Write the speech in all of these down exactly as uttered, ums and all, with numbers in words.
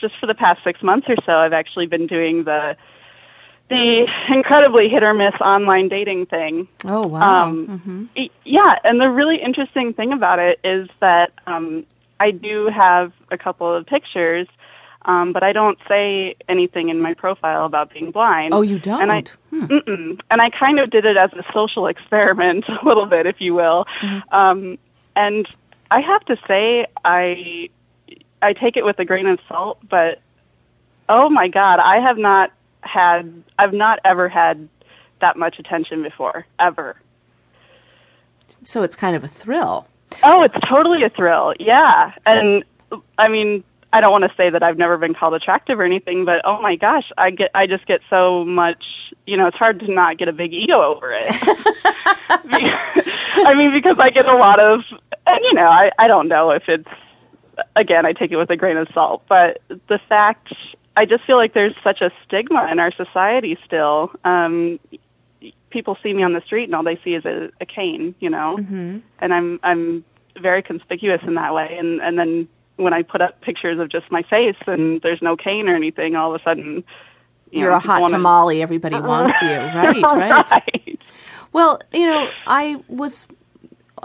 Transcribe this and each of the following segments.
just for the past six months or so, I've actually been doing the the incredibly hit or miss online dating thing. Oh, wow. Um, mm-hmm. it, yeah, and the really interesting thing about it is that um, I do have a couple of pictures, um, but I don't say anything in my profile about being blind. Oh, you don't? And I, hmm. mm-mm, and I kind of did it as a social experiment, a little bit, if you will. Mm-hmm. Um, and I have to say, I I take it with a grain of salt, but oh my God, I have not had, I've not ever had that much attention before, ever. So it's kind of a thrill. Oh, it's totally a thrill, yeah. And I mean, I don't want to say that I've never been called attractive or anything, but oh my gosh, I get, I just get so much, you know, it's hard to not get a big ego over it. I mean, because I get a lot of, and you know, I, I don't know if it's, again, I take it with a grain of salt, but the fact, I just feel like there's such a stigma in our society still. Um, people see me on the street and all they see is a, a cane, you know, mm-hmm. and I'm I'm very conspicuous in that way. And, and then when I put up pictures of just my face and there's no cane or anything, all of a sudden, you You're know, a hot wanna... tamale. Everybody wants you. Right, right, right. Well, you know, I was...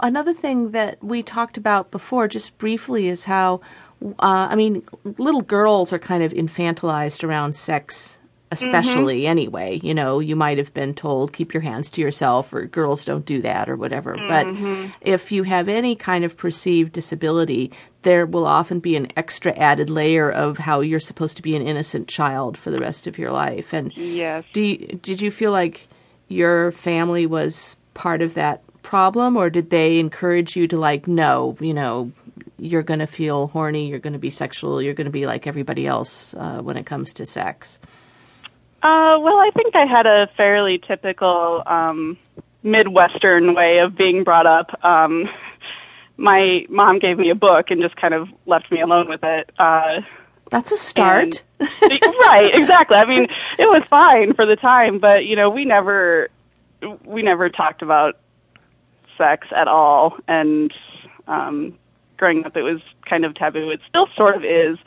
Another thing that we talked about before, just briefly, is how, uh, I mean, little girls are kind of infantilized around sex, especially mm-hmm. anyway. You know, you might have been told, keep your hands to yourself, or girls don't do that, or whatever. Mm-hmm. But if you have any kind of perceived disability, there will often be an extra added layer of how you're supposed to be an innocent child for the rest of your life. And yes. do you, did you feel like your family was part of that problem, or did they encourage you to, like, no, you know, you're going to feel horny, you're going to be sexual, you're going to be like everybody else uh, when it comes to sex? Uh, well, I think I had a fairly typical um, Midwestern way of being brought up. Um, my mom gave me a book and just kind of left me alone with it. Uh, That's a start. And, right, exactly. I mean, it was fine for the time, but, you know, we never, we never talked about sex at all, and um, growing up it was kind of taboo. It still sort of is,